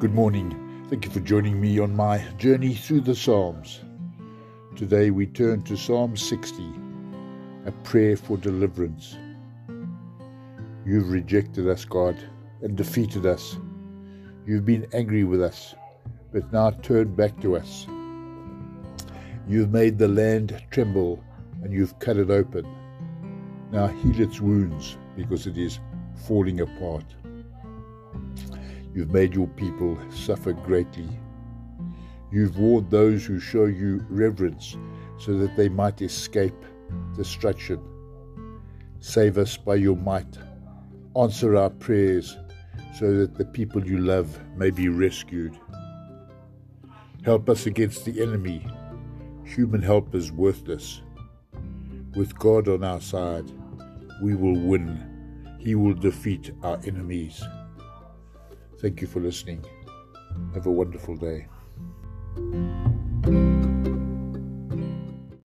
Good morning. Thank you for joining me on my journey through the Psalms. Today we turn to Psalm 60, a prayer for deliverance. You've rejected us, God, and defeated us. You've been angry with us, but now turn back to us. You've made the land tremble, and you've cut it open. Now heal its wounds, because it is falling apart. You've made your people suffer greatly. You've warned those who show you reverence so that they might escape destruction. Save us by your might. Answer our prayers so that the people you love may be rescued. Help us against the enemy. Human help is worthless. With God on our side, we will win. He will defeat our enemies. Thank you for listening. Have a wonderful day.